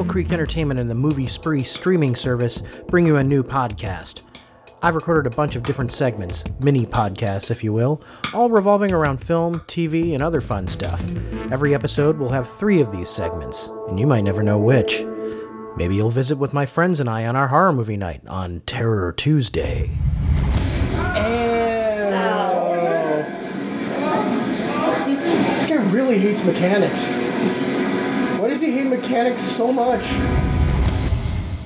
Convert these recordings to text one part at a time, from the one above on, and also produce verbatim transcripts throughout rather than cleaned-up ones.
Mill Creek Entertainment and the Movie Spree streaming service bring you a new podcast. I've recorded a bunch of different segments, mini podcasts if you will, all revolving around film, T V, and other fun stuff. Every episode will have three of these segments, and you might never know which. Maybe you'll visit with my friends and I on our horror movie night on Terror Tuesday. This guy really hates mechanics. Why does he hate mechanics so much?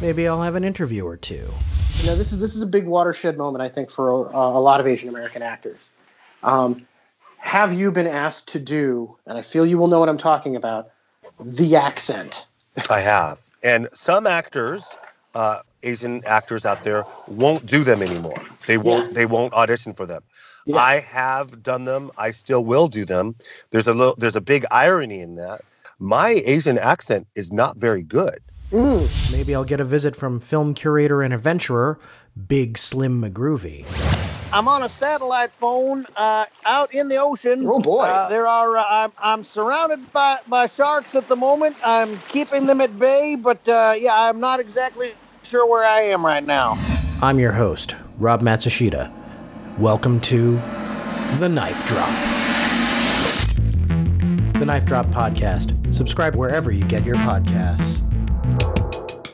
Maybe I'll have an interview or two. You know, this is this is a big watershed moment, I think, for uh, a lot of Asian American actors. Um, have you been asked to do, and I feel you will know what I'm talking about, the accent? I have. And some actors, uh, Asian actors out there, won't do them anymore. They won't. Yeah. They won't audition for them. Yeah. I have done them. I still will do them. There's a little. There's a big irony in that. My Asian accent is not very good. Mm. Maybe I'll get a visit from film curator and adventurer, Big Slim McGroovy. I'm on a satellite phone uh, out in the ocean. Oh, boy. Uh, there are. Uh, I'm, I'm surrounded by, by sharks at the moment. I'm keeping them at bay, but uh, yeah, I'm not exactly sure where I am right now. I'm your host, Rob Matsushita. Welcome to The Knife Drop. The Knife Drop Podcast. Subscribe wherever you get your podcasts.